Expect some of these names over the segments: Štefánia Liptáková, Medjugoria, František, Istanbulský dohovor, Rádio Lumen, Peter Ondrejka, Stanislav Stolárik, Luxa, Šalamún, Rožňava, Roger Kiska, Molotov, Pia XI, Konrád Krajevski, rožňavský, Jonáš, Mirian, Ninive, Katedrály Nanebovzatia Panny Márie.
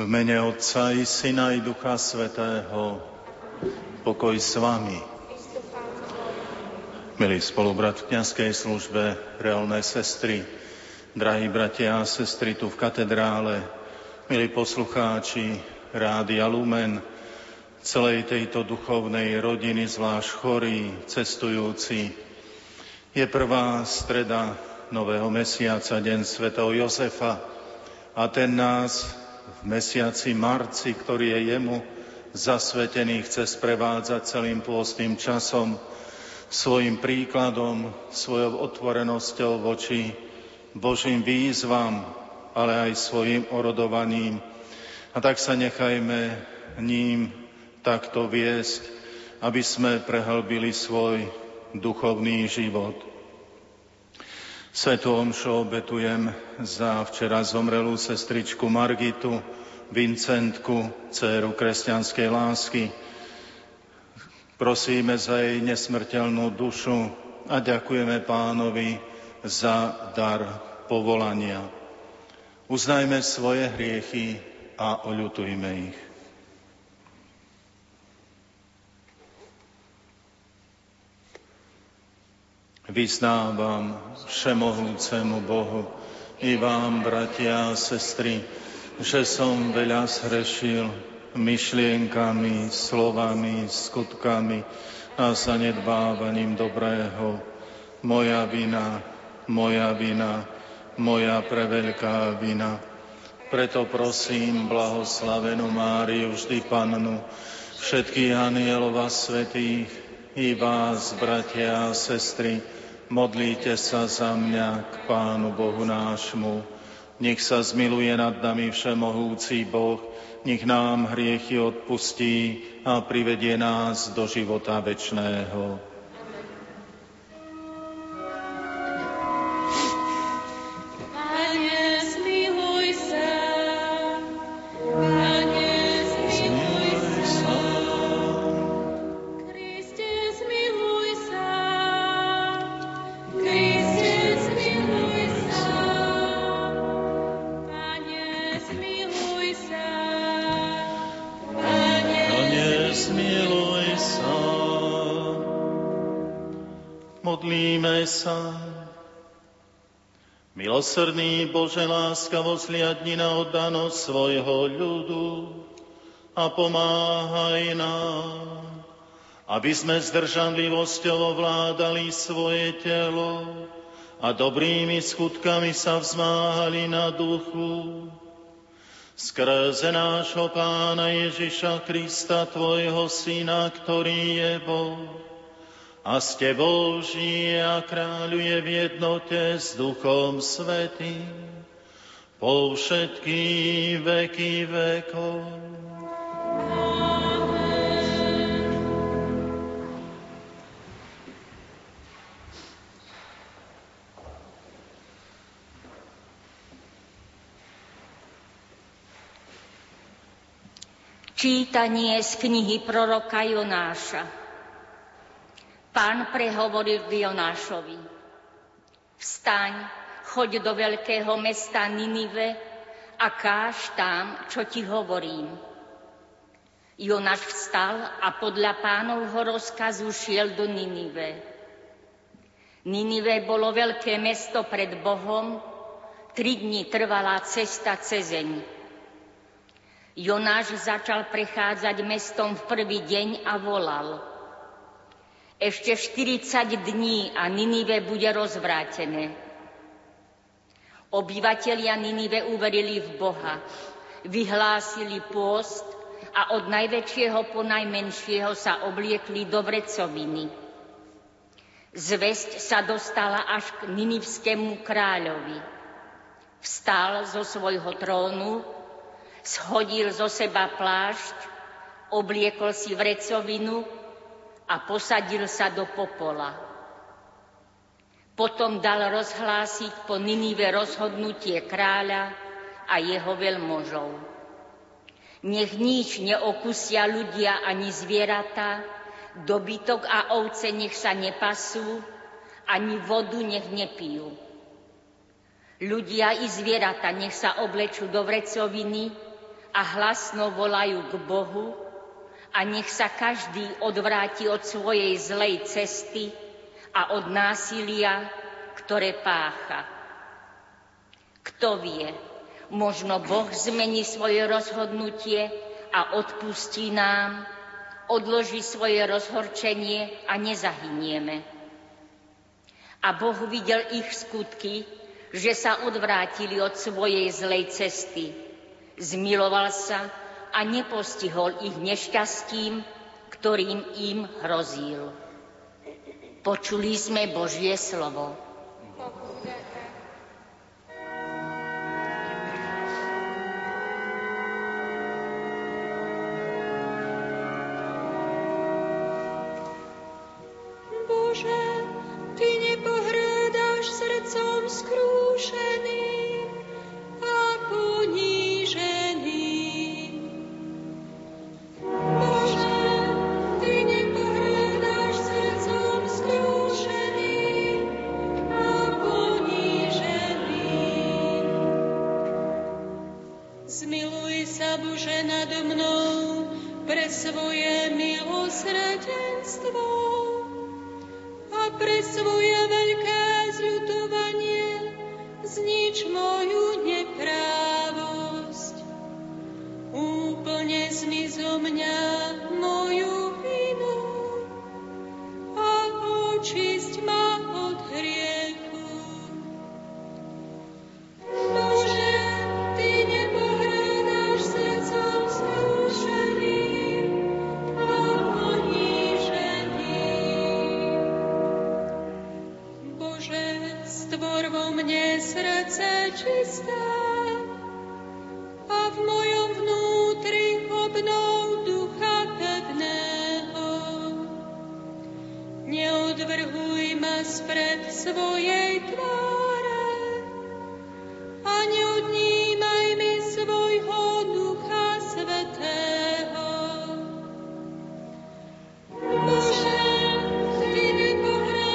V mene Otca i Syna i Ducha Svätého, pokoj s vami. Milí spolubrat v kňazskej službe, reálne sestry, drahí bratia a sestry tu v katedrále, milí poslucháči Rádia Lumen, celej tejto duchovnej rodiny, zvlášť chorí, cestujúci, je prvá streda nového mesiaca, deň svätého Jozefa, a ten nás v mesiaci marci, ktorý je jemu zasvetený, chce sprevádzať celým pôstnym časom, svojim príkladom, svojou otvorenosťou voči Božím výzvam, ale aj svojim orodovaním. A tak sa nechajme ním takto viesť, aby sme prehlbili svoj duchovný život. Svätú omšu obetujem za včera zomrelú sestričku Margitu, Vincentku, dcéru kresťanskej lásky. Prosíme za jej nesmrteľnú dušu a ďakujeme Pánovi za dar povolania. Uznajme svoje hriechy a oľutujme ich. Vyznávam všemohúcemu Bohu i vám, bratia a sestry, že som veľa zhrešil myšlienkami, slovami, skutkami a zanedbávaním dobrého. Moja vina, moja preveľká vina. Preto prosím blahoslavenú Máriu, vždy Pannu, všetkých anielov a svätých, i vás, bratia a sestry, modlíte sa za mňa k Pánu Bohu nášmu. Nech sa zmiluje nad nami všemohúci Boh, nech nám hriechy odpustí a privedie nás do života večného. Milosrdný Bože, láskavo zhliadni na oddanosť svojho ľudu a pomáhaj nám, aby sme zdržanlivosťou ovládali svoje telo a dobrými skutkami sa vzmáhali na duchu. Skrze nášho Pána Ježiša Krista, Tvojho Syna, ktorý je Boh, a s Tebou žije a kráľuje v jednote s Duchom Svätým po všetky veky vekov. Amen. Čítanie z knihy proroka Jonáša. Pán prehovoril k Jonášovi: Vstaň, choď do veľkého mesta Ninive a káž tam, čo ti hovorím. Jonáš vstal a podľa Pánovho rozkazu šiel do Ninive. Ninive bolo veľké mesto pred Bohom, 3 dni trvala cesta cezeň. Jonáš začal prechádzať mestom v prvý deň a volal: Ešte 40 dní a Ninive bude rozvrátené. Obyvatelia Ninive uverili v Boha, vyhlásili pôst a od najväčšieho po najmenšieho sa obliekli do vrecoviny. Zvesť sa dostala až k ninivskému kráľovi. Vstal zo svojho trónu, shodil zo seba plášť, obliekol si vrecovinu a posadil sa do popola. Potom dal rozhlásiť po Ninive rozhodnutie kráľa a jeho veľmožov. Nech nič neokusia ľudia ani zvieratá, dobytok a ovce nech sa nepasú, ani vodu nech nepijú. Ľudia i zvieratá nech sa oblečú do vrecoviny a hlasno volajú k Bohu a nech sa každý odvráti od svojej zlej cesty a od násilia, ktoré pácha. Kto vie, možno Boh zmení svoje rozhodnutie a odpustí nám, odloží svoje rozhorčenie a nezahynieme. A Boh videl ich skutky, že sa odvrátili od svojej zlej cesty. Zmiloval sa a nepostihol ich nešťastím, ktorým im hrozil. Počuli sme Božie slovo. Bože, Ty nepohrádaš srdcom skrúšeným a poníženým. Bože, Ty nepohrádaš srdcom skrúšeným a poníženým. Zmiluj sa, Bože, nado mnou pre svoje milosrdenstvo, pre svoje veľké zľutovanie znič moju neprávosť. Úplne zmiz zo mňa moju vinu a očisť ma od hriechu. Bože, Ty nepohrádaš srdcom skúšeným a srdce čisté a v mojom vnútri obnov ducha pevného. Neodvrhuj ma spred svojej tváre a neodnímaj mi svojho ducha svätého. Bože, Ty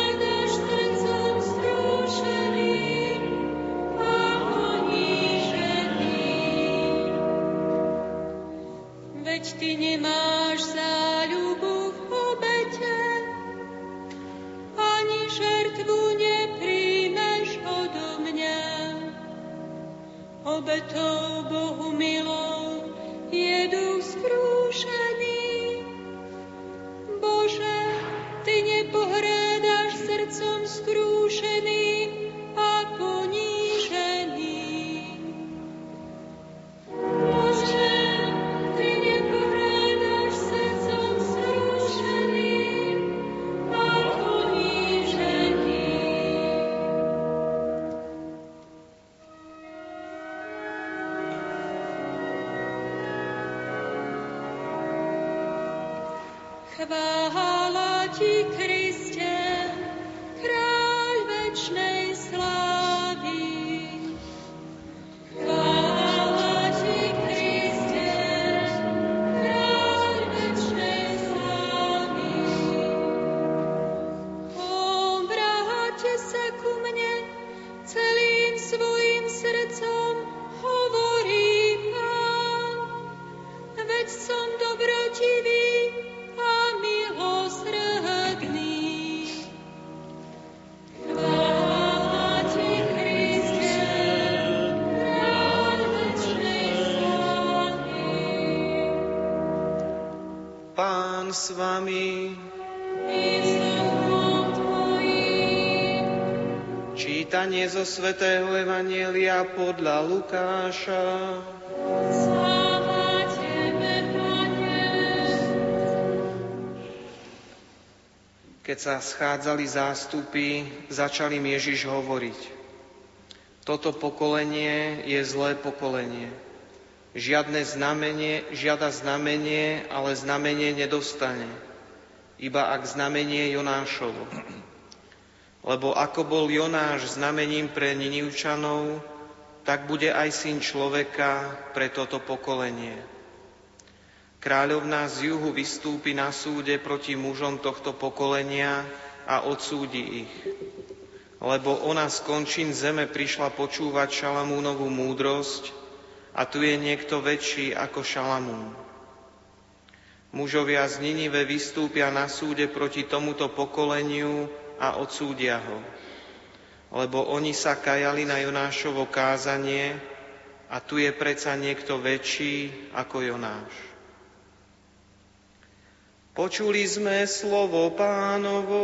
nepohrádaš srdcom skrušeným veď Ty nemáš záľubu v obete, ani žertvu nepríjmeš odo mňa. Obetou Bohu milou je duch skrúšený. Bože, Ty nepohrádaš srdcom skrúšeným a poníženým. Bože, Ty nepohrádaš srdcom skrušeným a poníženým. Chvála Ti, Kriste, kráľ večnej slávy. Svojím srdcom hovorí Pán, veď som dobrotivý a milosrdný. Chvála Ti, Kriste, kráľ večnej slávy. Pán s vami. Čítanie zo svätého Evanjelia podľa Lukáša. Sláva Tebe, Pane. Keď sa schádzali zástupy, začal im Ježiš hovoriť: Toto pokolenie je zlé pokolenie. Žiada znamenie, ale znamenie nedostane, iba ak znamenie Jonášovo. Lebo ako bol Jonáš znamením pre Ninivčanov, tak bude aj Syn človeka pre toto pokolenie. Kráľovná z juhu vystúpi na súde proti mužom tohto pokolenia a odsúdi ich. Lebo ona z končín zeme prišla počúvať Šalamúnovu múdrosť A tu je niekto väčší ako Šalamún. Mužovia z Ninive vystúpia na súde proti tomuto pokoleniu a odsúdia ho, lebo oni sa kajali na Jonášovo kázanie a tu je predsa niekto väčší ako Jonáš. Počuli sme slovo Pánovo.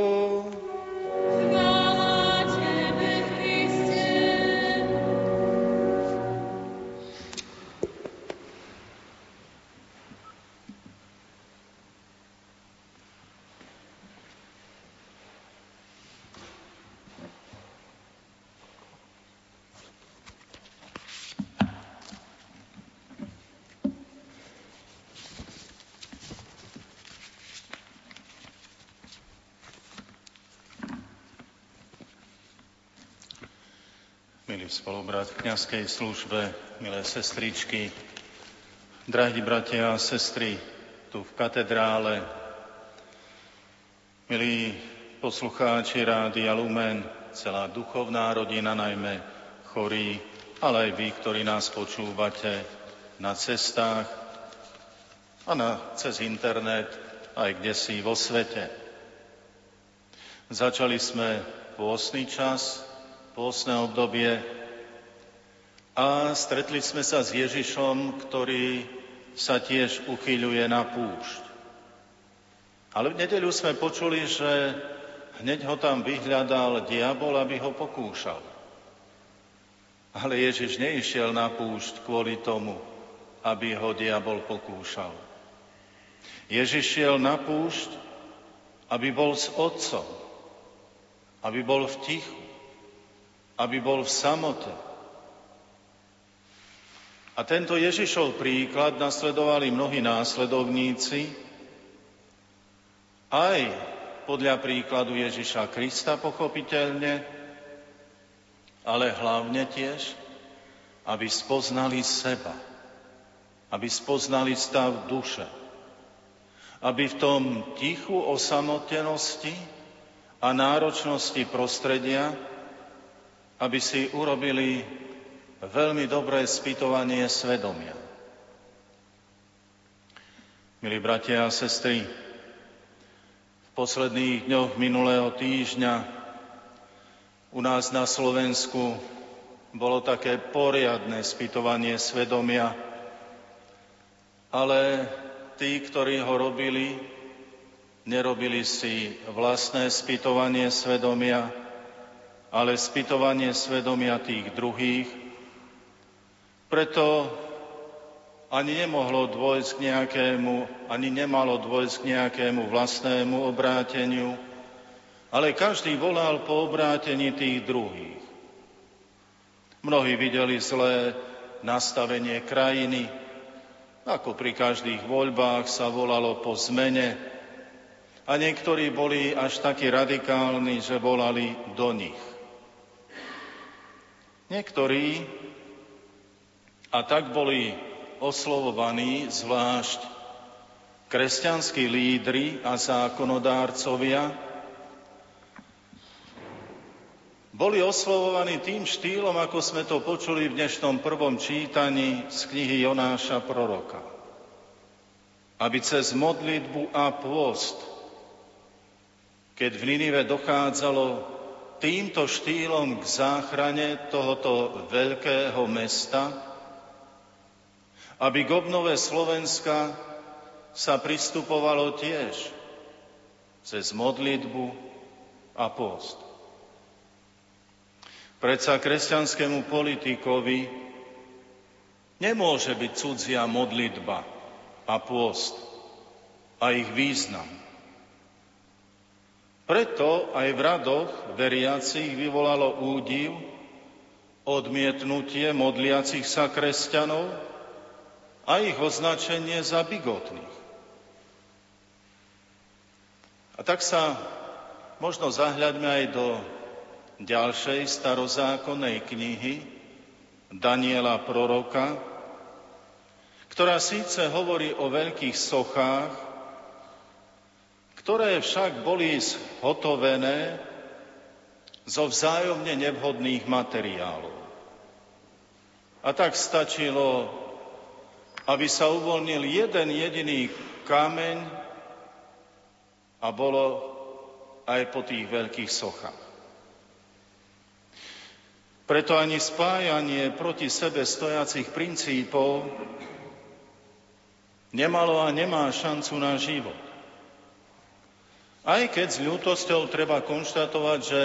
Chvála Tebe, Kriste. Spolubrat v kňazskej službe, milé sestričky, drahí bratia a sestry tu v katedrále, milí poslucháči Rádia Lumen, celá duchovná rodina, najmä chorí, ale aj vy, ktorí nás počúvate na cestách a cez internet, aj kdesi vo svete. Začali sme pôstny čas, pôstne obdobie, a stretli sme sa s Ježišom, ktorý sa tiež uchyľuje na púšť. Ale v nedeľu sme počuli, že hneď ho tam vyhľadal diabol, aby ho pokúšal. Ale Ježiš neišiel na púšť kvôli tomu, aby ho diabol pokúšal. Ježiš šiel na púšť, aby bol s Otcom, aby bol v tichu, aby bol v samote. A tento Ježišov príklad nasledovali mnohí následovníci, aj podľa príkladu Ježiša Krista pochopiteľne, ale hlavne tiež, aby spoznali seba, aby spoznali stav duše, aby v tom tichu osamotenosti a náročnosti prostredia, aby si urobili veľmi dobré spytovanie svedomia. Milí bratia a sestry, v posledných dňoch minulého týždňa u nás na Slovensku bolo také poriadne spytovanie svedomia, ale tí, ktorí ho robili, nerobili si vlastné spytovanie svedomia, ale spytovanie svedomia tých druhých. Preto nemalo dôjsť k nejakému vlastnému obráteniu, ale každý volal po obrátení tých druhých. Mnohí videli zlé nastavenie krajiny, ako pri každých voľbách sa volalo po zmene, a niektorí boli až takí radikálni, že volali do nich. Niektorí a tak boli oslovovaní zvlášť kresťanskí lídri a zákonodárcovia. Boli oslovovaní tým štýlom, ako sme to počuli v dnešnom prvom čítaní z knihy Jonáša proroka. Aby cez modlitbu a pôst, keď v Ninive dochádzalo týmto štýlom k záchrane tohoto veľkého mesta, aby k obnove Slovenska sa pristupovalo tiež cez modlitbu a pôst. Predsa kresťanskému politikovi nemôže byť cudzia modlitba a pôst a ich význam. Preto aj v radoch veriacich vyvolalo údiv odmietnutie modliacich sa kresťanov a ich označenie za bigotných. A tak sa možno zahľadme aj do ďalšej starozákonnej knihy Daniela proroka, ktorá síce hovorí o veľkých sochách, ktoré však boli zhotovené zo vzájomne nevhodných materiálov. A tak stačilo aby sa uvoľnil jeden jediný kameň a bolo aj po tých veľkých sochách. Preto ani spájanie proti sebe stojacich princípov nemalo a nemá šancu na život. Aj keď s ľútosťou treba konštatovať, že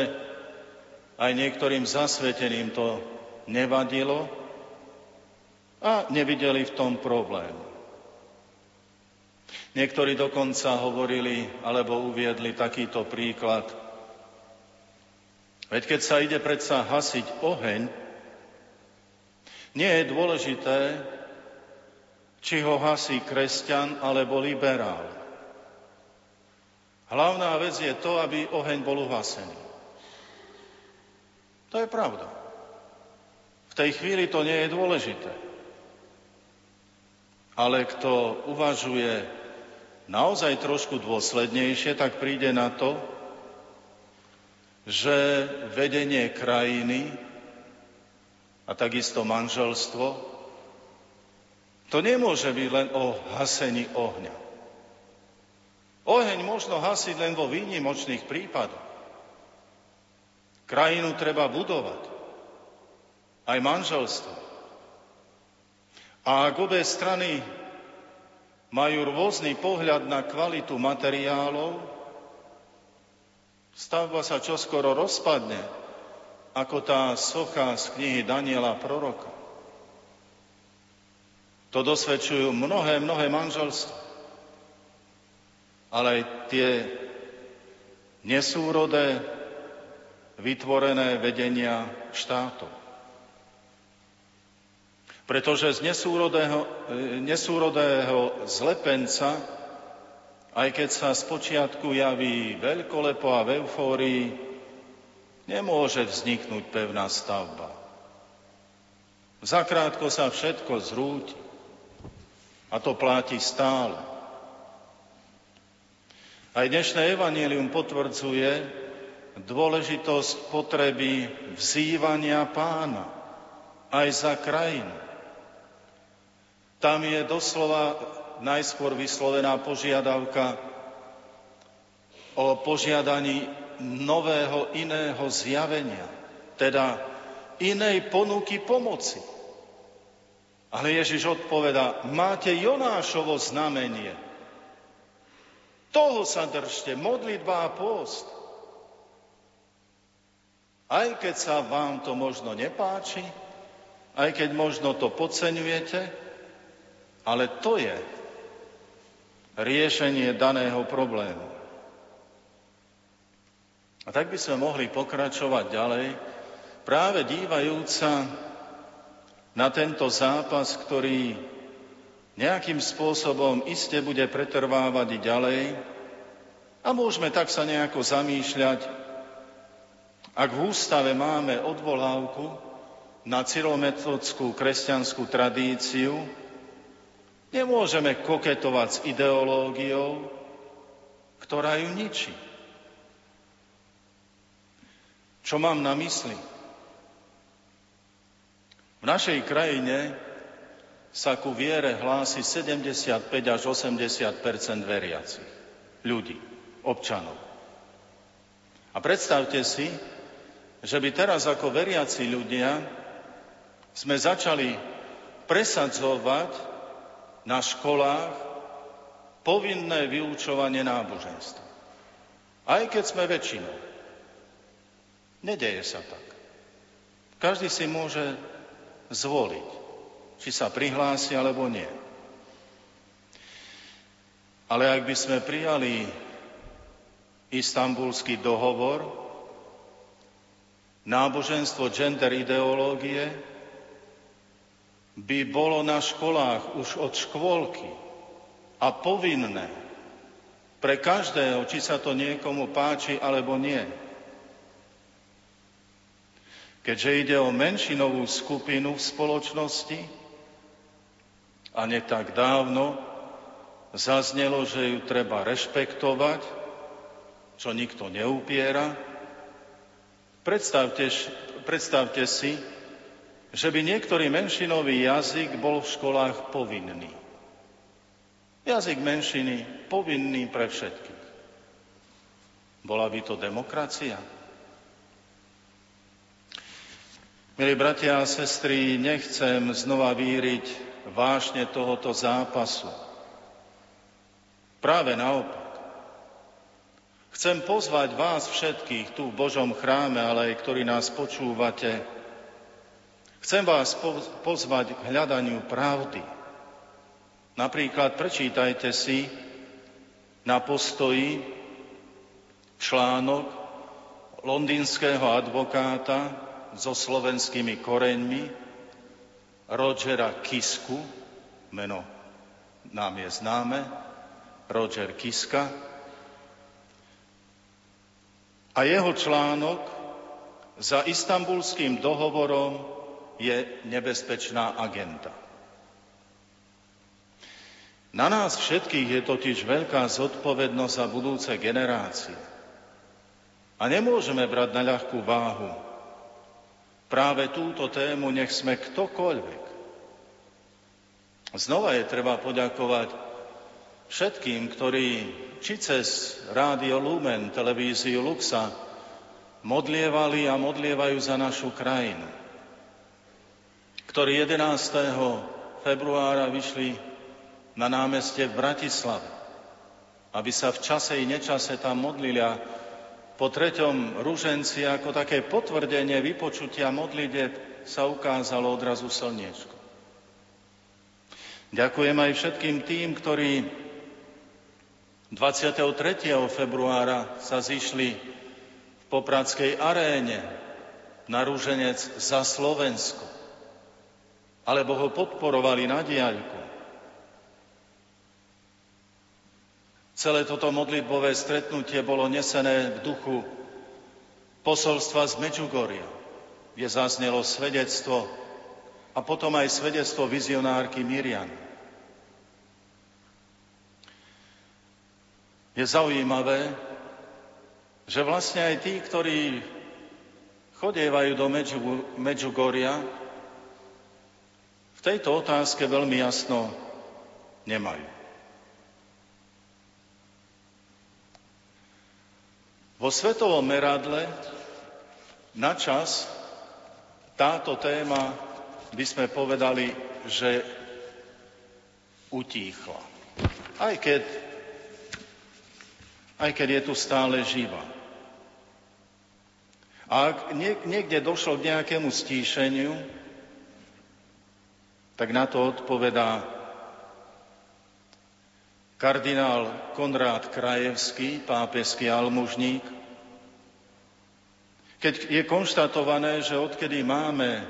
aj niektorým zasveteným to nevadilo a nevideli v tom problém. Niektorí dokonca hovorili alebo uviedli takýto príklad. Veď keď sa ide predsa hasiť oheň, nie je dôležité, či ho hasí kresťan alebo liberál. Hlavná vec je to, aby oheň bol uhasený. To je pravda. V tej chvíli to nie je dôležité. Ale kto uvažuje naozaj trošku dôslednejšie, tak príde na to, že vedenie krajiny a takisto manželstvo, to nemôže byť len o hasení ohňa. Oheň možno hasiť len vo výnimočných prípadoch. Krajinu treba budovať, aj manželstvo. A ak obe strany majú rôzny pohľad na kvalitu materiálov, stavba sa čoskoro rozpadne, ako tá socha z knihy Daniela proroka. To dosvedčujú mnohé manželstvá. Ale aj tie nesúrodé, vytvorené vedenia štátov. Pretože z nesúrodého zlepenca, aj keď sa spočiatku javí veľkolepo a v eufórii, nemôže vzniknúť pevná stavba. Zakrátko sa všetko zrúti. A to platí stále. Aj dnešné evanjelium potvrdzuje dôležitosť potreby vzývania Pána aj za krajinu. Tam je doslova najskôr vyslovená požiadavka o požiadaní nového iného zjavenia, teda inej ponuky pomoci. Ale Ježiš odpovedá, máte Jonášovo znamenie. Toho sa držte, modlitba a pôst. Aj keď sa vám to možno nepáči, aj keď možno to podceňujete, ale to je riešenie daného problému. A tak by sme mohli pokračovať ďalej, práve dívajúca na tento zápas, ktorý nejakým spôsobom iste bude pretrvávať ďalej, a môžeme tak sa nejako zamýšľať, ak v ústave máme odvolávku na cyrilometodskú kresťanskú tradíciu, nemôžeme koketovať s ideológiou, ktorá ju ničí. Čo mám na mysli? V našej krajine sa ku viere hlási 75 až 80 % veriacich ľudí, občanov. A predstavte si, že by teraz ako veriaci ľudia sme začali presadzovať na školách povinné vyučovanie náboženstva. Aj keď sme väčšinou. Nedeje sa tak. Každý si môže zvoliť, či sa prihlási, alebo nie. Ale ak by sme prijali Istanbulský dohovor, náboženstvo, gender, ideológie, by bolo na školách už od škôlky a povinné pre každého, či sa to niekomu páči alebo nie. Keďže ide o menšinovú skupinu v spoločnosti, a nie tak dávno zaznelo, že ju treba rešpektovať, čo nikto neupiera, predstavte si, že by niektorý menšinový jazyk bol v školách povinný. Jazyk menšiny povinný pre všetkých. Bola by to demokracia? Milí bratia a sestry, nechcem znova víriť vášne tohoto zápasu. Práve naopak. Chcem pozvať vás všetkých tu v Božom chráme, ale aj ktorí nás počúvate. Chcem vás pozvať k hľadaniu pravdy. Napríklad prečítajte si na Postoji článok londýnskeho advokáta so slovenskými koreňmi Rogera Kisku, meno nám je známe, Roger Kiska, a jeho článok Za istanbulským dohovorom je nebezpečná agenda. Na nás všetkých je totiž veľká zodpovednosť za budúce generácie. A nemôžeme brať na ľahkú váhu. Práve túto tému nech sme ktokoľvek. Znova je treba poďakovať všetkým, ktorí či cez Rádio Lumen, televíziu Luxa modlievali a modlievajú za našu krajinu, ktorí 11. februára vyšli na námestie v Bratislave, aby sa v čase i nečase tam modlili a po treťom ruženci ako také potvrdenie vypočutia modlitieb sa ukázalo odrazu slniečko. Ďakujem aj všetkým tým, ktorí 23. februára sa zišli v Popradskej aréne na ruženec za Slovensko, alebo ho podporovali na diaľku. Celé toto modlitbové stretnutie bolo nesené v duchu posolstva z Medjugoria, kde zaznelo svedectvo a potom aj svedectvo vizionárky Mirian. Je zaujímavé, že vlastne aj tí, ktorí chodievajú do Medjugoria, v tejto otázke veľmi jasno nemajú. Vo svetovom meradle na čas táto téma, by sme povedali, že utíchla. Aj keď je tu stále živá. A ak niekde došlo k nejakému stíšeniu, tak na to odpovedá kardinál Konrád Krajevski, pápežský almužník, keď je konštatované, že odkedy máme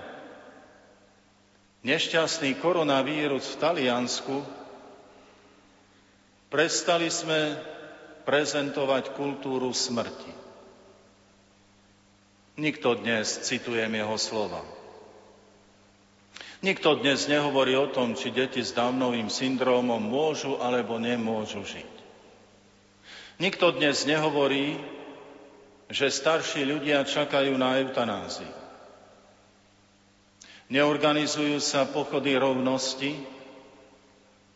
nešťastný koronavírus v Taliansku, prestali sme prezentovať kultúru smrti. Nikto dnes, citujem jeho slova, nikto dnes nehovorí o tom, či deti s Downovým syndrómom môžu alebo nemôžu žiť. Nikto dnes nehovorí, že starší ľudia čakajú na eutanázii. Neorganizujú sa pochody rovnosti,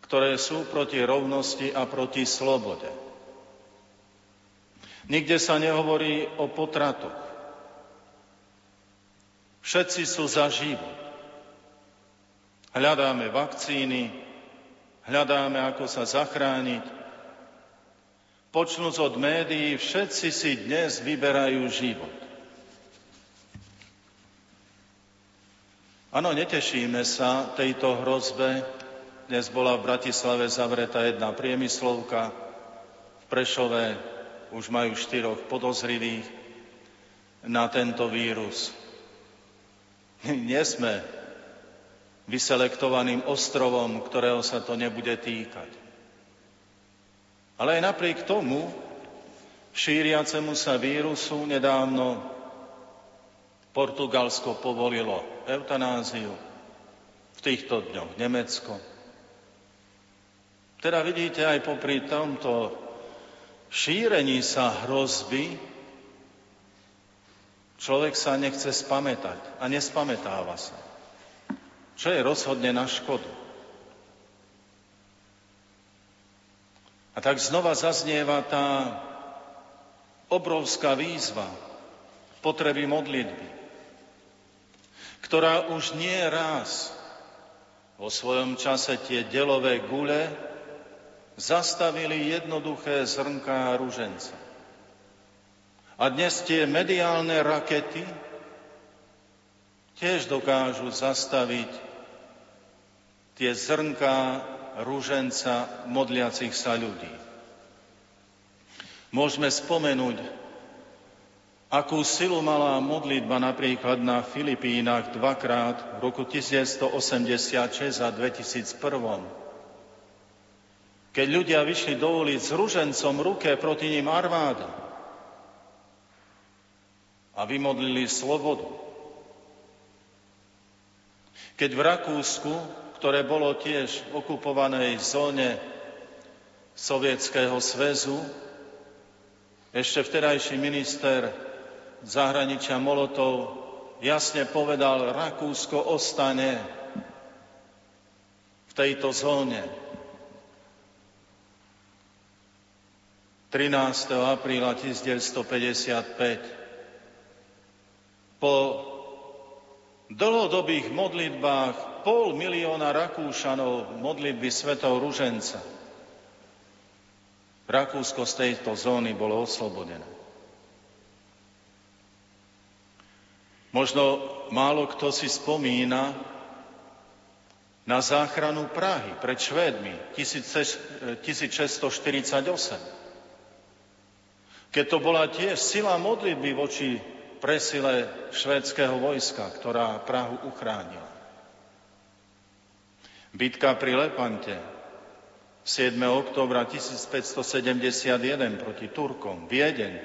ktoré sú proti rovnosti a proti slobode. Nikde sa nehovorí o potratoch. Všetci sú za život. Hľadáme vakcíny, hľadáme, ako sa zachrániť. Počnúc od médií, všetci si dnes vyberajú život. Áno, netešíme sa tejto hrozbe. Dnes bola v Bratislave zavretá jedna priemyslovka, v Prešove už majú 4 podozrivých na tento vírus. Nie sme vyselektovaným ostrovom, ktorého sa to nebude týkať. Ale aj napriek tomu, šíriacemu sa vírusu nedávno Portugalsko povolilo eutanáziu, v týchto dňoch Nemecko. Teda vidíte, aj popri tomto šírení sa hrozby, človek sa nechce spamätať a nespamätáva sa. čo je rozhodne na škodu. A tak znova zaznieva tá obrovská výzva potreby modlitby, ktorá už nie raz vo svojom čase tie delové gule zastavili jednoduché zrnká ruženca. A dnes tie mediálne rakety tiež dokážu zastaviť tie zrnká ruženca modliacich sa ľudí. Môžeme spomenúť, akú silu mala modlitba napríklad na Filipínach dvakrát v roku 1986 a 2001. Keď ľudia vyšli do ulic s ružencom v ruke, proti ním armáda, a vymodlili slobodu. Keď v Rakúsku, ktoré bolo tiež v okupovanej zóne Sovietskeho zväzu, ešte vtedajší minister zahraničia Molotov jasne povedal, Rakúsko ostane v tejto zóne. 13. apríla 1955 po dlhodobých modlitbách 500 000 Rakúšanov modlitby svätého ruženca Rakúsko z tejto zóny bolo oslobodené. Možno málo kto si spomína na záchranu Prahy pred Švédmi 1648. Keď to bola tiež sila modlitby voči presile švédskeho vojska, ktorá Prahu uchránila. Bitka pri Lepante 7. októbra 1571 proti Turkom, Viedeň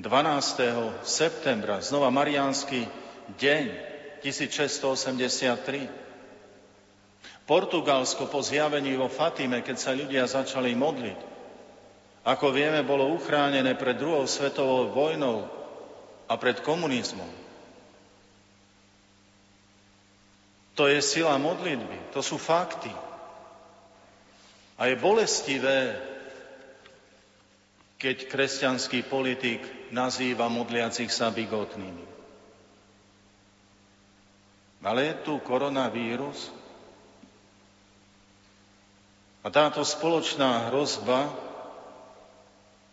12. septembra, znova Mariánsky deň 1683. Portugalsko po zjavení vo Fatime, keď sa ľudia začali modliť, ako vieme, bolo uchránené pred druhou svetovou vojnou a pred komunizmom. To je sila modlitby, to sú fakty. A je bolestivé, keď kresťanský politik nazýva modliacich sa bigotnými. Ale je tu koronavírus a táto spoločná hrozba,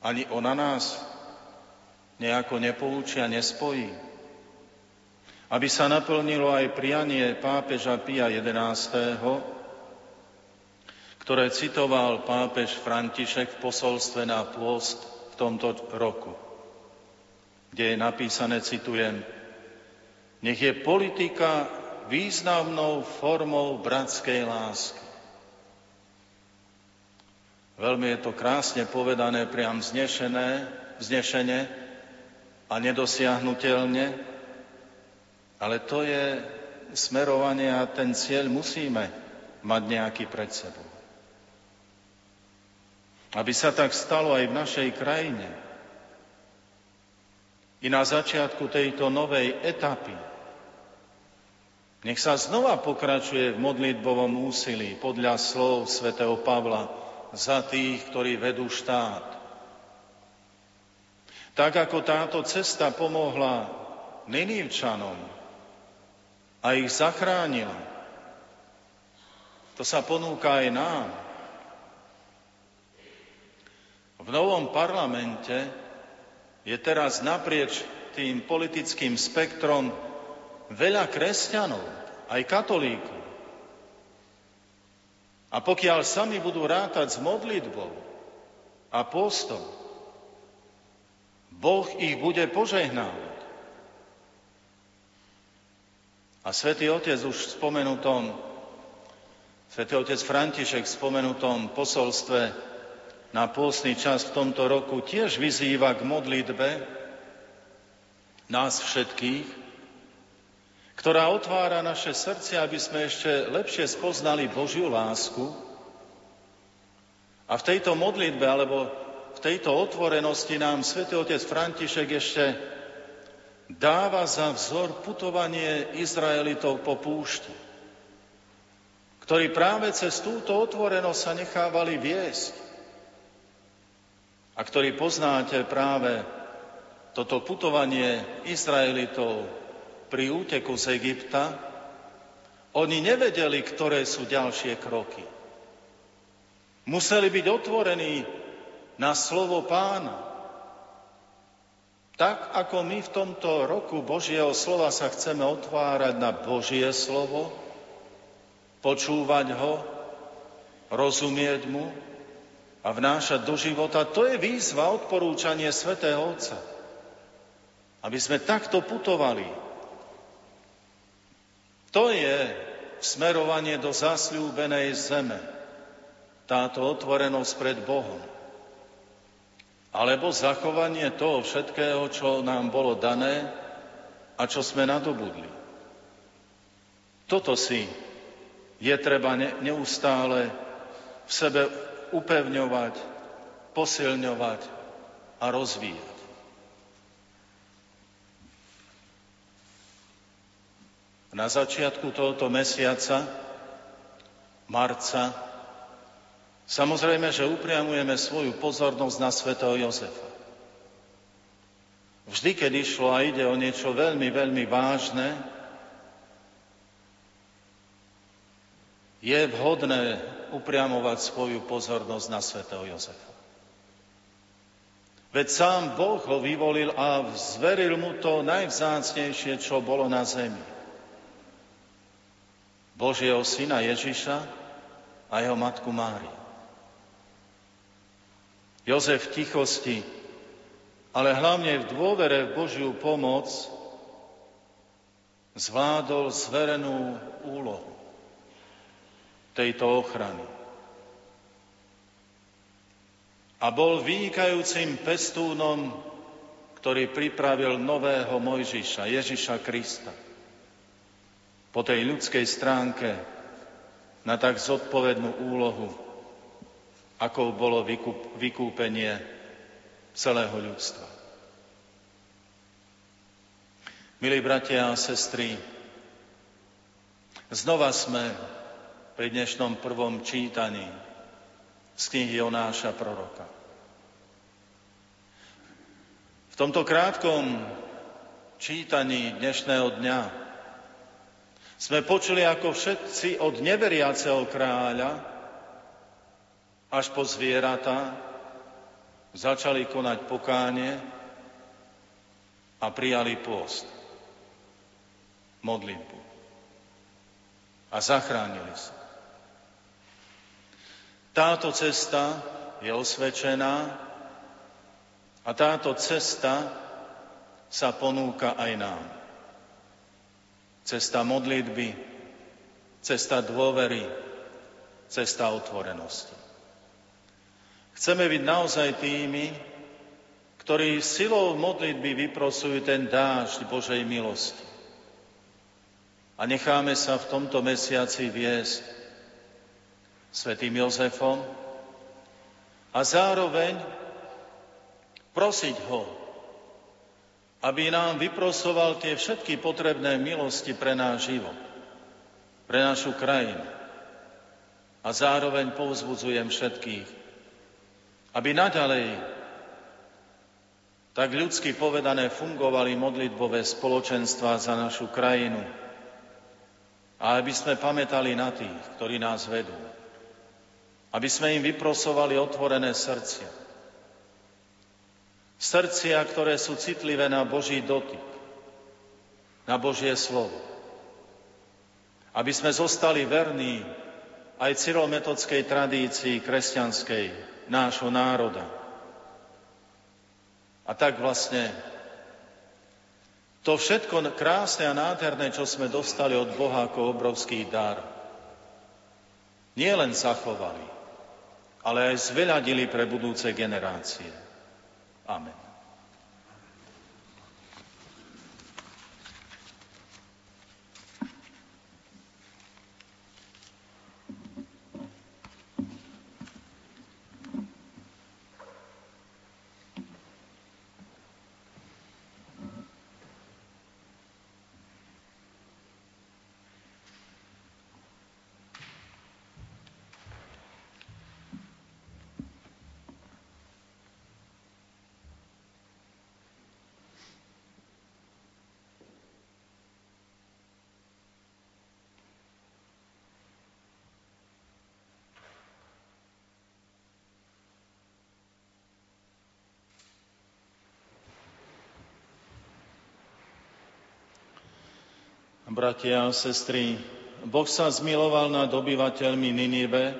ani ona nás nejako nepoučia, nespojí. Aby sa naplnilo aj prianie pápeža Pia XI, ktoré citoval pápež František v posolstve na pôst v tomto roku, kde je napísané, citujem, nech je politika významnou formou bratskej lásky. Veľmi je to krásne povedané, priam vznešene, a nedosiahnutelne, ale to je smerovanie a ten cieľ musíme mať nejaký pred sebou. Aby sa tak stalo aj v našej krajine, i na začiatku tejto novej etapy, nech sa znova pokračuje v modlitbovom úsilí podľa slov svätého Pavla za tých, ktorí vedú štát. Tak ako táto cesta pomohla Ninivčanom a ich zachránila, to sa ponúka aj nám. V novom parlamente je teraz naprieč tým politickým spektrom veľa kresťanov, aj katolíkov. A pokiaľ sami budú rátať s modlitbou a postom, Boh ich bude požehnávať. A Svätý Otec už spomenutom, Svätý Otec František spomenutom posolstve na pôstny čas v tomto roku tiež vyzýva k modlitbe nás všetkých, ktorá otvára naše srdce, aby sme ešte lepšie spoznali Božiu lásku. A v tejto modlitbe, alebo v tejto otvorenosti nám svätý otec František ešte dáva za vzor putovanie Izraelitov po púšti. ktorí práve cez túto otvorenosť sa nechávali viesť a ktorí poznáte práve toto putovanie Izraelitov pri úteku z Egypta. Oni nevedeli, ktoré sú ďalšie kroky. Museli byť otvorení na slovo Pána. Tak, ako my v tomto roku Božieho slova sa chceme otvárať na Božie slovo, počúvať ho, rozumieť mu a vnášať do života, to je výzva, odporúčanie Svätého Otca. Aby sme takto putovali. To je smerovanie do zasľúbenej zeme. Táto otvorenosť pred Bohom. Alebo zachovanie toho všetkého, čo nám bolo dané a čo sme nadobudli. Toto si je treba neustále v sebe upevňovať, posilňovať a rozvíjať. Na začiatku tohto mesiaca, marca, samozrejme, že upriamujeme svoju pozornosť na svätého Jozefa. Vždy, keď išlo a ide o niečo veľmi, veľmi vážne, je vhodné upriamovať svoju pozornosť na svätého Jozefa. Veď sám Boh ho vyvolil a zveril mu to najvzácnejšie, čo bolo na zemi. Božieho syna Ježiša a jeho matku Máriu. Jozef v tichosti, ale hlavne v dôvere v Božiu pomoc zvládol zverenú úlohu tejto ochrany. A bol vynikajúcim pestúnom, ktorý pripravil nového Mojžiša, Ježiša Krista. Po tej ľudskej stránke na tak zodpovednú úlohu, ako bolo vykúpenie celého ľudstva. Milí bratia a sestry, znova sme pri dnešnom prvom čítaní z knihy Jonáša proroka. V tomto krátkom čítaní dnešného dňa sme počuli, ako všetci od neveriaceho kráľa až po zvieratá začali konať pokánie a prijali pôst, modlitbu a zachránili sa. Táto cesta je osvedčená a táto cesta sa ponúka aj nám. Cesta modlitby, cesta dôvery, cesta otvorenosti. Chceme byť naozaj tými, ktorí silou modlitby vyprosujú ten dážď Božej milosti. A necháme sa v tomto mesiaci viesť svätým Jozefom a zároveň prosiť ho, aby nám vyprosoval tie všetky potrebné milosti pre náš život, pre našu krajinu. A zároveň povzbudzujem všetkých, aby naďalej, tak ľudsky povedané, fungovali modlitbové spoločenstvá za našu krajinu a aby sme pamätali na tých, ktorí nás vedú. Aby sme im vyprosovali otvorené srdcia. Srdcia, ktoré sú citlivé na Boží dotyk, na Božie slovo. Aby sme zostali verní aj cyrilometodskej tradícii kresťanskej nášho národa. A tak vlastne to všetko krásne a nádherné, čo sme dostali od Boha ako obrovský dar, nie len zachovali, ale aj zveľadili pre budúce generácie. Amen. Bratia a sestry, Boh sa zmiloval nad obyvateľmi Ninive,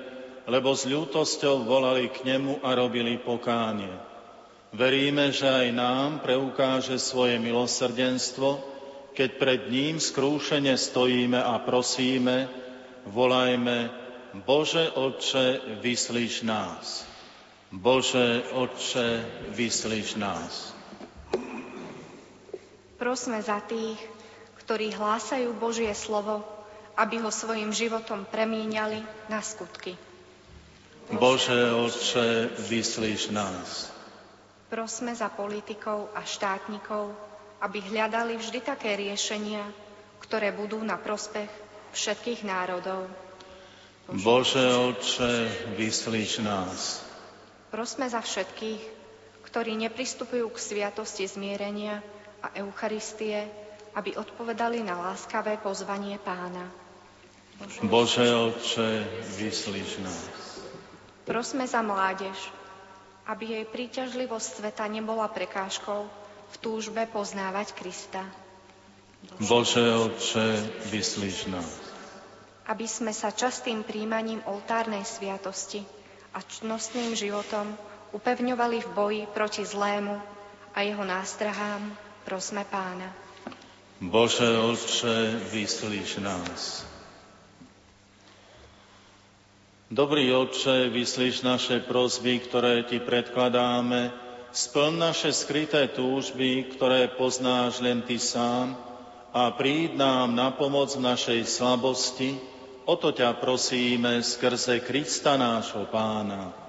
lebo s ľútosťou volali k nemu a robili pokánie. Veríme, že aj nám preukáže svoje milosrdenstvo, keď pred ním skrúšene stojíme a prosíme, volajme, Bože Otče, vyslíš nás. Bože Otče, vyslíš nás. Prosme za tých, ktorí hlásajú Božie slovo, aby ho svojim životom premieniali na skutky. Bože Otče, vyslíš nás. Prosme za politikov a štátnikov, aby hľadali vždy také riešenia, ktoré budú na prospech všetkých národov. Bože Otče, vyslíš nás. Prosme za všetkých, ktorí nepristupujú k sviatosti zmierenia a Eucharistie, aby odpovedali na láskavé pozvanie Pána. Bože Otče, vyslíš nás. Prosme za mládež, aby jej príťažlivosť sveta nebola prekážkou v túžbe poznávať Krista. Bože Otče, vyslíš nás. Aby sme sa častým príjmaním oltárnej sviatosti a ctnostným životom upevňovali v boji proti zlému a jeho nástrahám, prosme Pána. Bože Otče, vyslíš nás. Dobrý Otče, vyslíš naše prosby, ktoré Ti predkladáme, splň naše skryté túžby, ktoré poznáš len Ty sám a príď nám na pomoc v našej slabosti, o to ťa prosíme skrze Krista nášho Pána.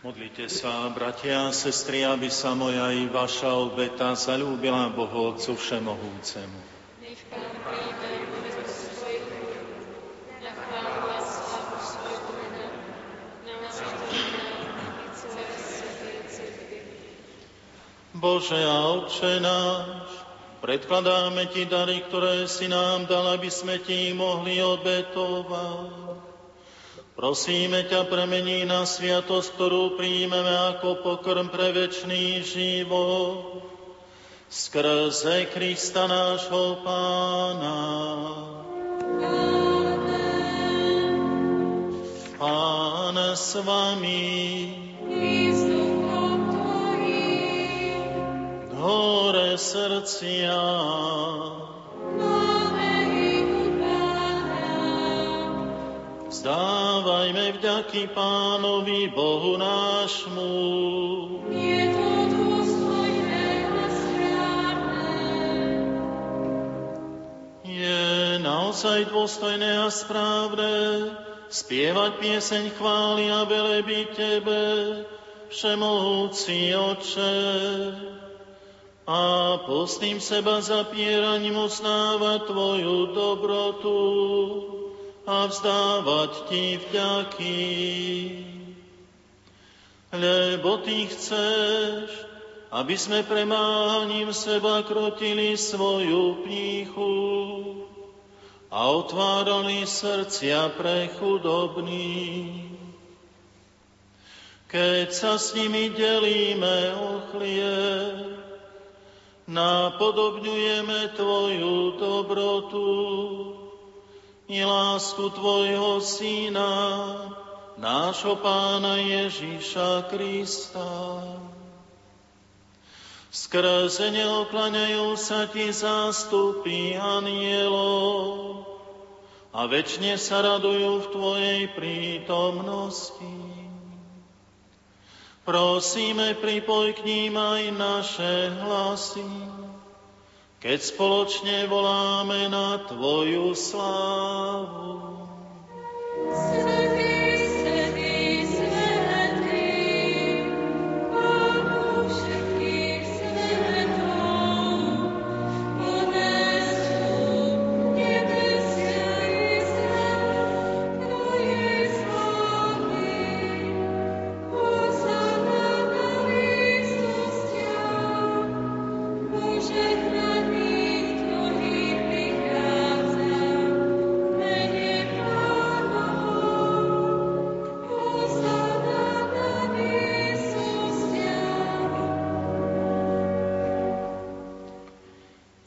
Modlite sa, bratia a sestry, aby sa moja i vaša obeta zaľúbila Bohu Otcu Všemohúcemu. Nech Pán príjme obetu svoju, na chválu a slávu svojho mena, na očitenie a celé svetej cirkvi. Bože a Otče náš, predkladáme Ti dary, ktoré si nám dal, aby sme Ti mohli obetovať. Prosíme ťa, premení na sviatosť, ktorú príjmeme ako pokrm pre večný život. Skrze Krista nášho Pána. Amen. Pán s vami. I s duchom tvojim. Hore srdcia. Vzdávajme vďaky Pánovi Bohu nášmu. Je to dôstojné a správne. Je naozaj dôstojné a správne spievať pieseň chvály a velebiť Tebe, Všemohúci Otče. A postím seba zapieraním uznávať Tvoju dobrotu a vzdávať Ti vďaky. Lebo Ty chceš, aby sme premáhaním seba krotili svoju pýchu a otvárali srdcia pre chudobných. Keď sa s nimi delíme o chlieb, napodobňujeme Tvoju dobrotu i lásku Tvojho Syna nášho Pána Ježíša Krista. Skrze neho kláňajú sa ti zástupy anjelov a večne sa radujú v tvojej prítomnosti. Prosíme, pripoj k ním aj naše hlasy, keď spoločne voláme na tvoju slávu.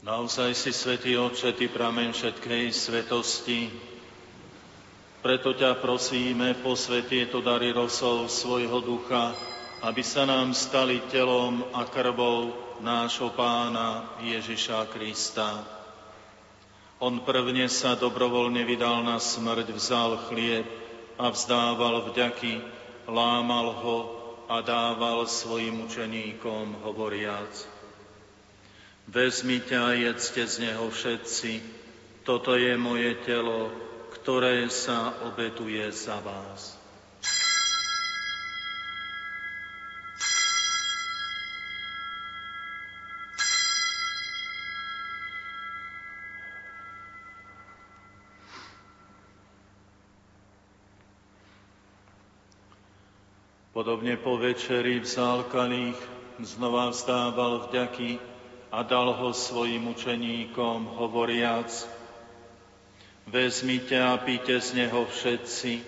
Naozaj si, Svätý Otče, Ty prameň všetkej svetosti, preto ťa prosíme, posväť tieto dary rosou svojho ducha, aby sa nám stali telom a krvou nášho Pána Ježiša Krista. On prvne sa dobrovoľne vydal na smrť, vzal chlieb a vzdával vďaky, lámal ho a dával svojim učeníkom, hovoriac: Vezmite a jedzte z neho všetci, toto je moje telo, ktoré sa obetuje za vás. Podobne po večeri vzal kalich, znova vzdával vďaky a dal ho svojim učeníkom, hovoriac: Vezmite a pite z neho všetci,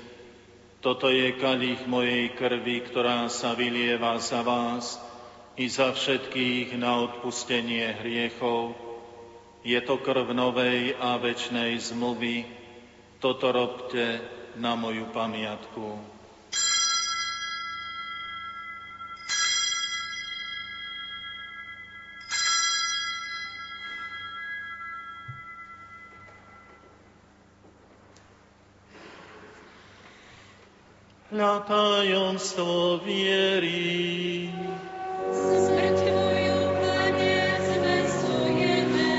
toto je kalich mojej krvi, ktorá sa vylieva za vás i za všetkých na odpustenie hriechov. Je to krv novej a večnej zmluvy, toto robte na moju pamiatku. Na tajomstvo viery. Smrť tvoju, Pane, zvestujeme,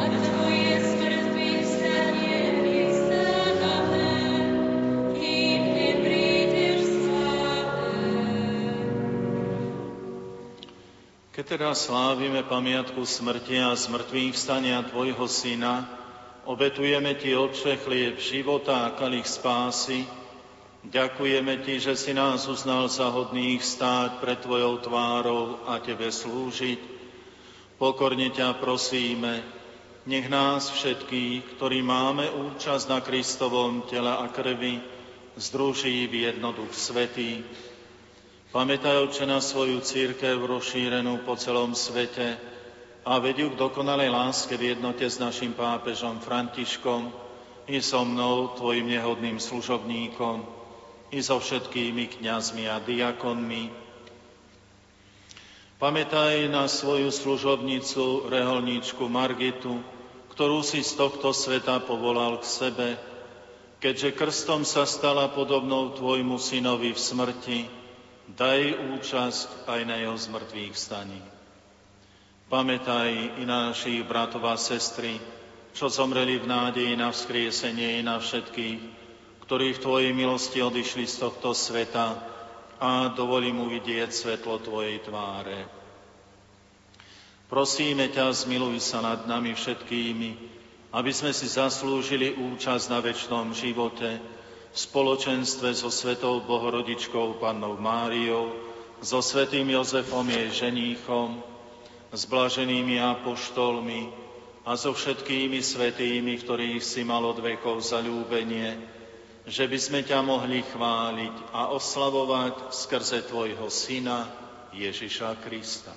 a tvoje smrtvy vstanie vyznávame, kým neprídeš v sláve. Keď teda slávime pamiatku smrti a zmrtvých vstania tvojho syna, obetujeme ti, Otče, chlieb života a kalich spásy. Ďakujeme ti, že si nás uznal za hodných stáť pred tvojou tvárou a tebe slúžiť. Pokorne ťa prosíme, nech nás všetkých, ktorí máme účasť na Kristovom tele a krvi, združí v jednoduch svätý. Pamätaj, Otče, na svoju cirkev rozšírenú po celom svete a veď ju k dokonalej láske v jednote s našim pápežom Františkom i so mnou, tvojim nehodným služobníkom, i so všetkými kňazmi a diakonmi. Pamätaj na svoju služobnicu, reholníčku Margitu, ktorú si z tohto sveta povolal k sebe, keďže krstom sa stala podobnou tvojmu synovi v smrti, daj účasť aj na jeho zmrtvých vstaní. Pamätaj i našich bratov a sestry, čo zomreli v nádeji na vzkriesenie, i na všetkých, ktorí v tvojej milosti odišli z tohto sveta, a dovolím uvidieť svetlo tvojej tváre. Prosíme ťa, zmiluj sa nad nami všetkými, aby sme si zaslúžili účasť na večnom živote v spoločenstve so svetou Bohorodičkou Pannou Máriou, so svätým Jozefom, jej ženíchom, s blaženými apoštolmi a so všetkými svätými, ktorých si mal od vekov zaľúbenie, že by sme ťa mohli chváliť a oslavovať skrze tvojho syna Ježiša Krista.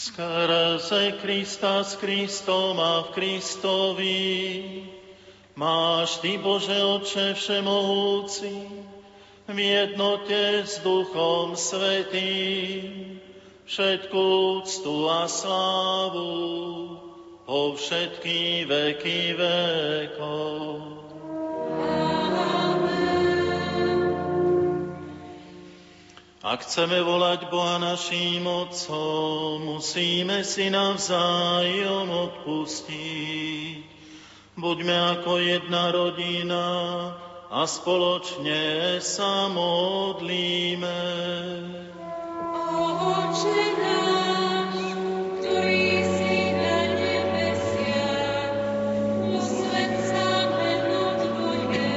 Skrze Krista, s Kristom a v Kristovi máš Ty, Bože Otče Všemohúci, v jednote s Duchom Svätým všetku úctu a slávu po všetky veky vekov. Ak chceme volať Boha naším Otcom, musíme si navzájom odpustiť. Buďme ako jedna rodina a spoločne sa modlíme. Oče náš, ktorý si na nebesiach, posväť sa meno Tvoje,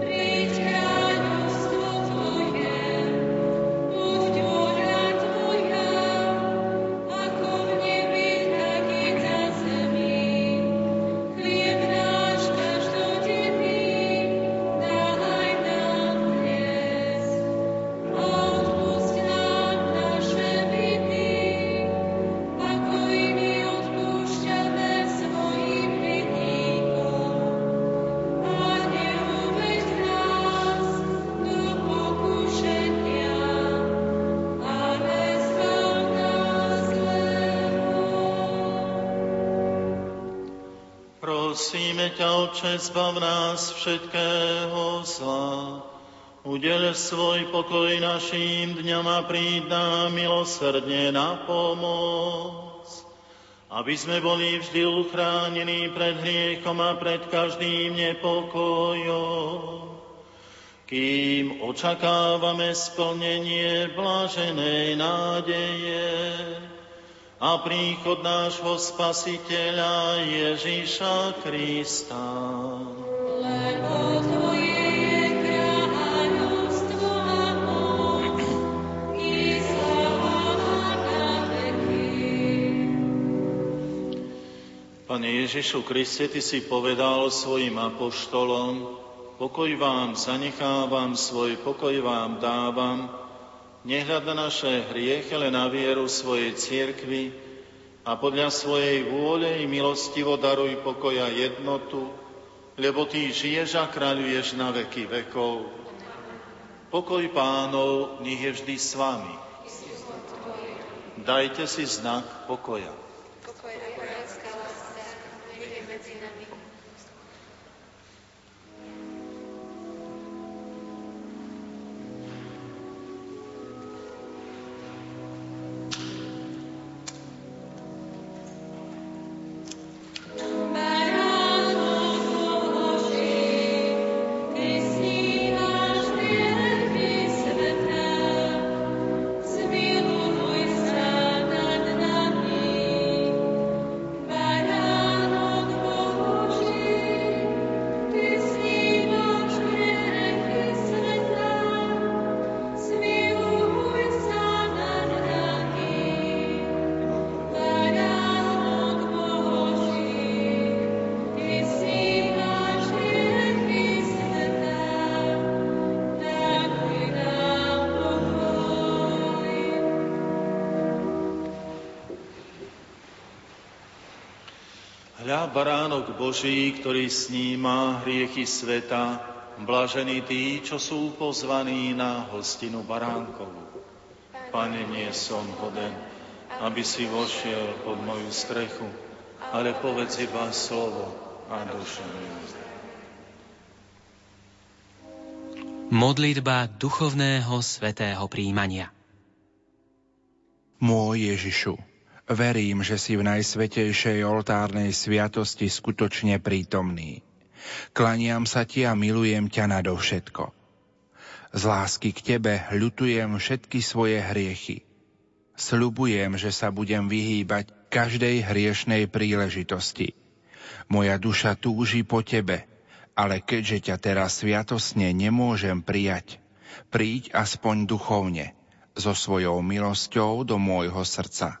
príď kráľovstvo Tvoje, buď vôľa Tvoja, ako v nebi, tak i na zemi. Chlieb náš každodenný daj nám dnes a odpusť nám naše viny, ako i my odpúšťame svojim vinníkom. A neuveď nás do pokušenia, ale zbav nás zlého. Prosíme ťa, Otče, zbav nás všetkého zla. Udeľ svoj pokoj našim dňam a príď nám milosrdne na pomoc, aby sme boli vždy uchránení pred hriechom a pred každým nepokojom, kým očakávame splnenie bláženej nádeje a príchod nášho Spasiteľa Ježiša Krista. Lebo Tvoje je kráľovstvo a moc i sláva na veky. Pane Ježišu Kriste, Ty si povedal svojim apoštolom: pokoj vám zanechávam, svoj pokoj vám dávam, nehľad na naše hriechy, ale na vieru svojej cirkvi, a podľa svojej vôle i milostivo daruj pokoj a jednotu, lebo Ty žiješ a kráľuješ na veky vekov. Pokoj Pánov nech je vždy s vami. Dajte si znak pokoja. Baránok Boží, ktorý sníma hriechy sveta, blažení tí, čo sú pozvaní na hostinu baránkovú. Pane, nie som hoden, aby si vošiel pod moju strechu, ale povedz iba slovo a duša mi uzdraví. Modlitba duchovného svätého prijímania. Môj Ježišu, verím, že si v najsvätejšej oltárnej sviatosti skutočne prítomný. Klaniam sa Ti a milujem Ťa nadovšetko. Z lásky k Tebe ľutujem všetky svoje hriechy. Sľubujem, že sa budem vyhýbať každej hriešnej príležitosti. Moja duša túži po Tebe, ale keďže Ťa teraz sviatosne nemôžem prijať, príď aspoň duchovne, so svojou milosťou do môjho srdca.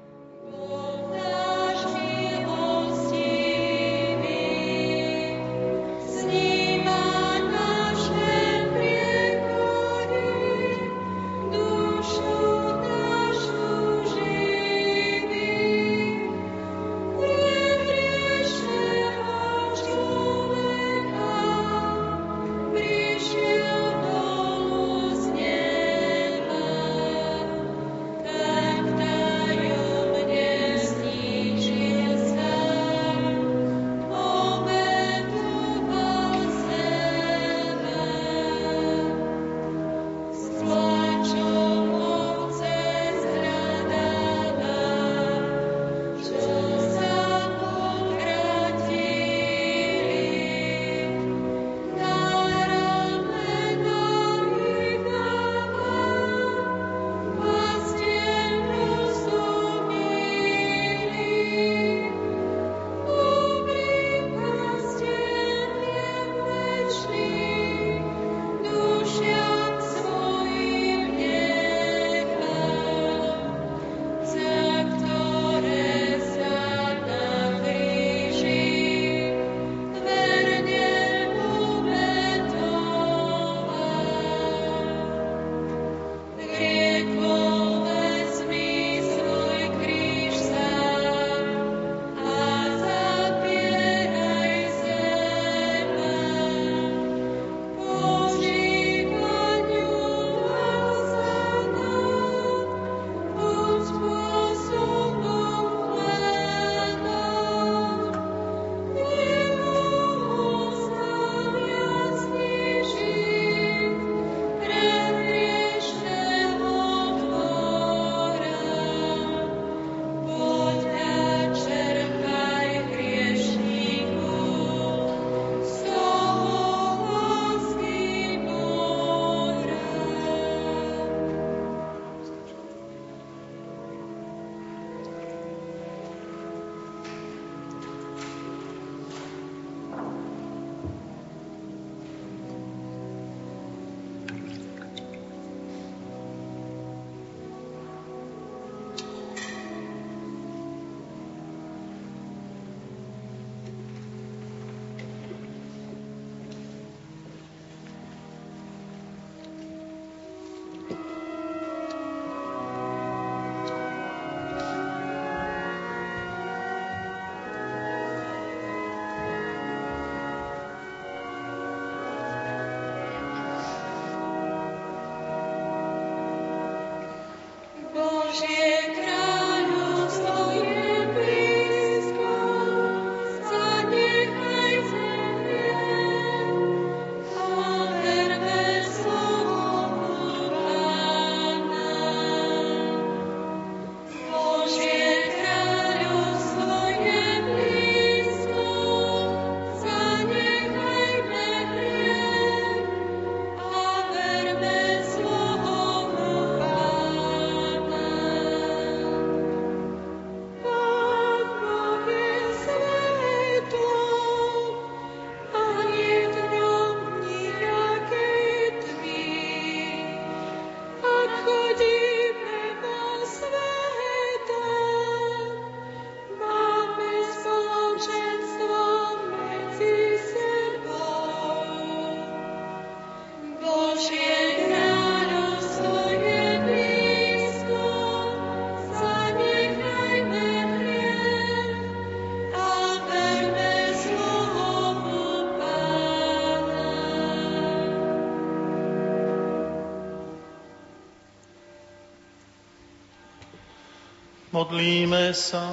Modlíme sa.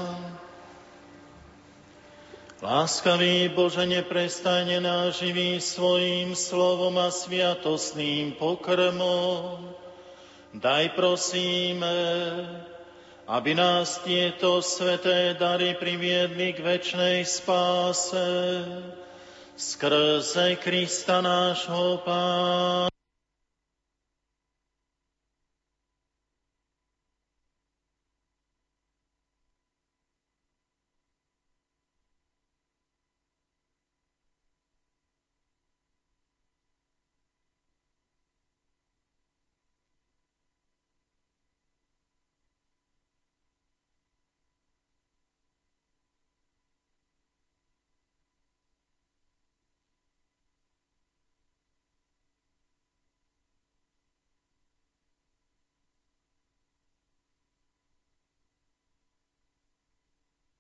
Láskavý Bože, neprestane nás živí svojím slovom a sviatostným pokrmom. Daj prosíme, aby nás tieto sveté dary priviedli k večnej spáse. Skrze Krista nášho Pána.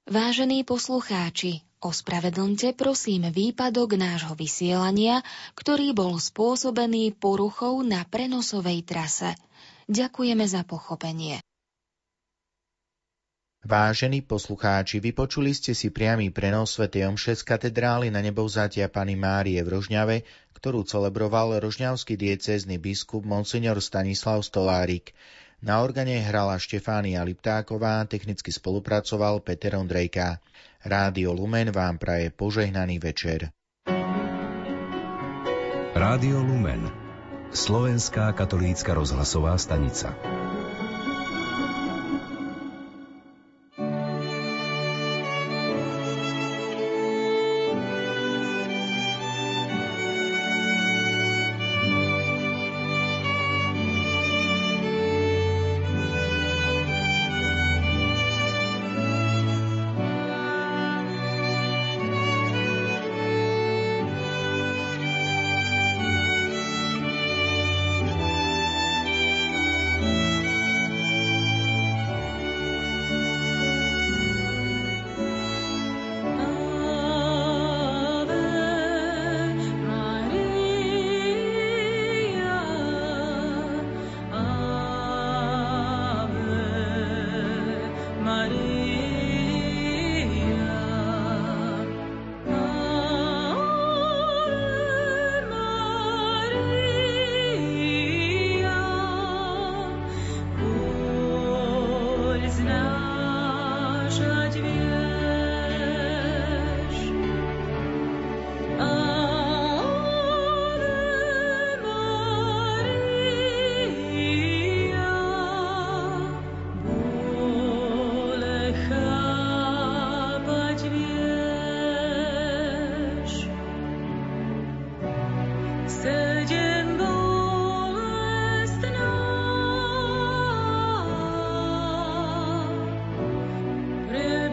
Vážení poslucháči, ospravedlňte prosím výpadok nášho vysielania, ktorý bol spôsobený poruchou na prenosovej trase. Ďakujeme za pochopenie. Vážení poslucháči, vypočuli ste si priamy prenos svätej omše z katedrály Nanebovzatia Panny Márie v Rožňave, ktorú celebroval rožňavský diecézny biskup monsignor Stanislav Stolárik. Na organe hrala Štefánia Liptáková, technicky spolupracoval Peter Ondrejka. Rádio Lumen vám praje požehnaný večer. Rádio Lumen, slovenská katolícka rozhlasová stanica.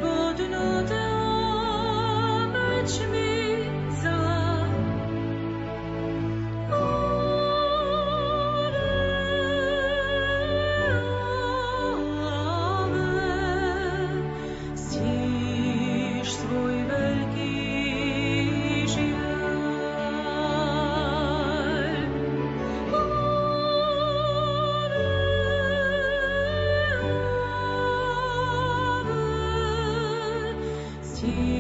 But ti.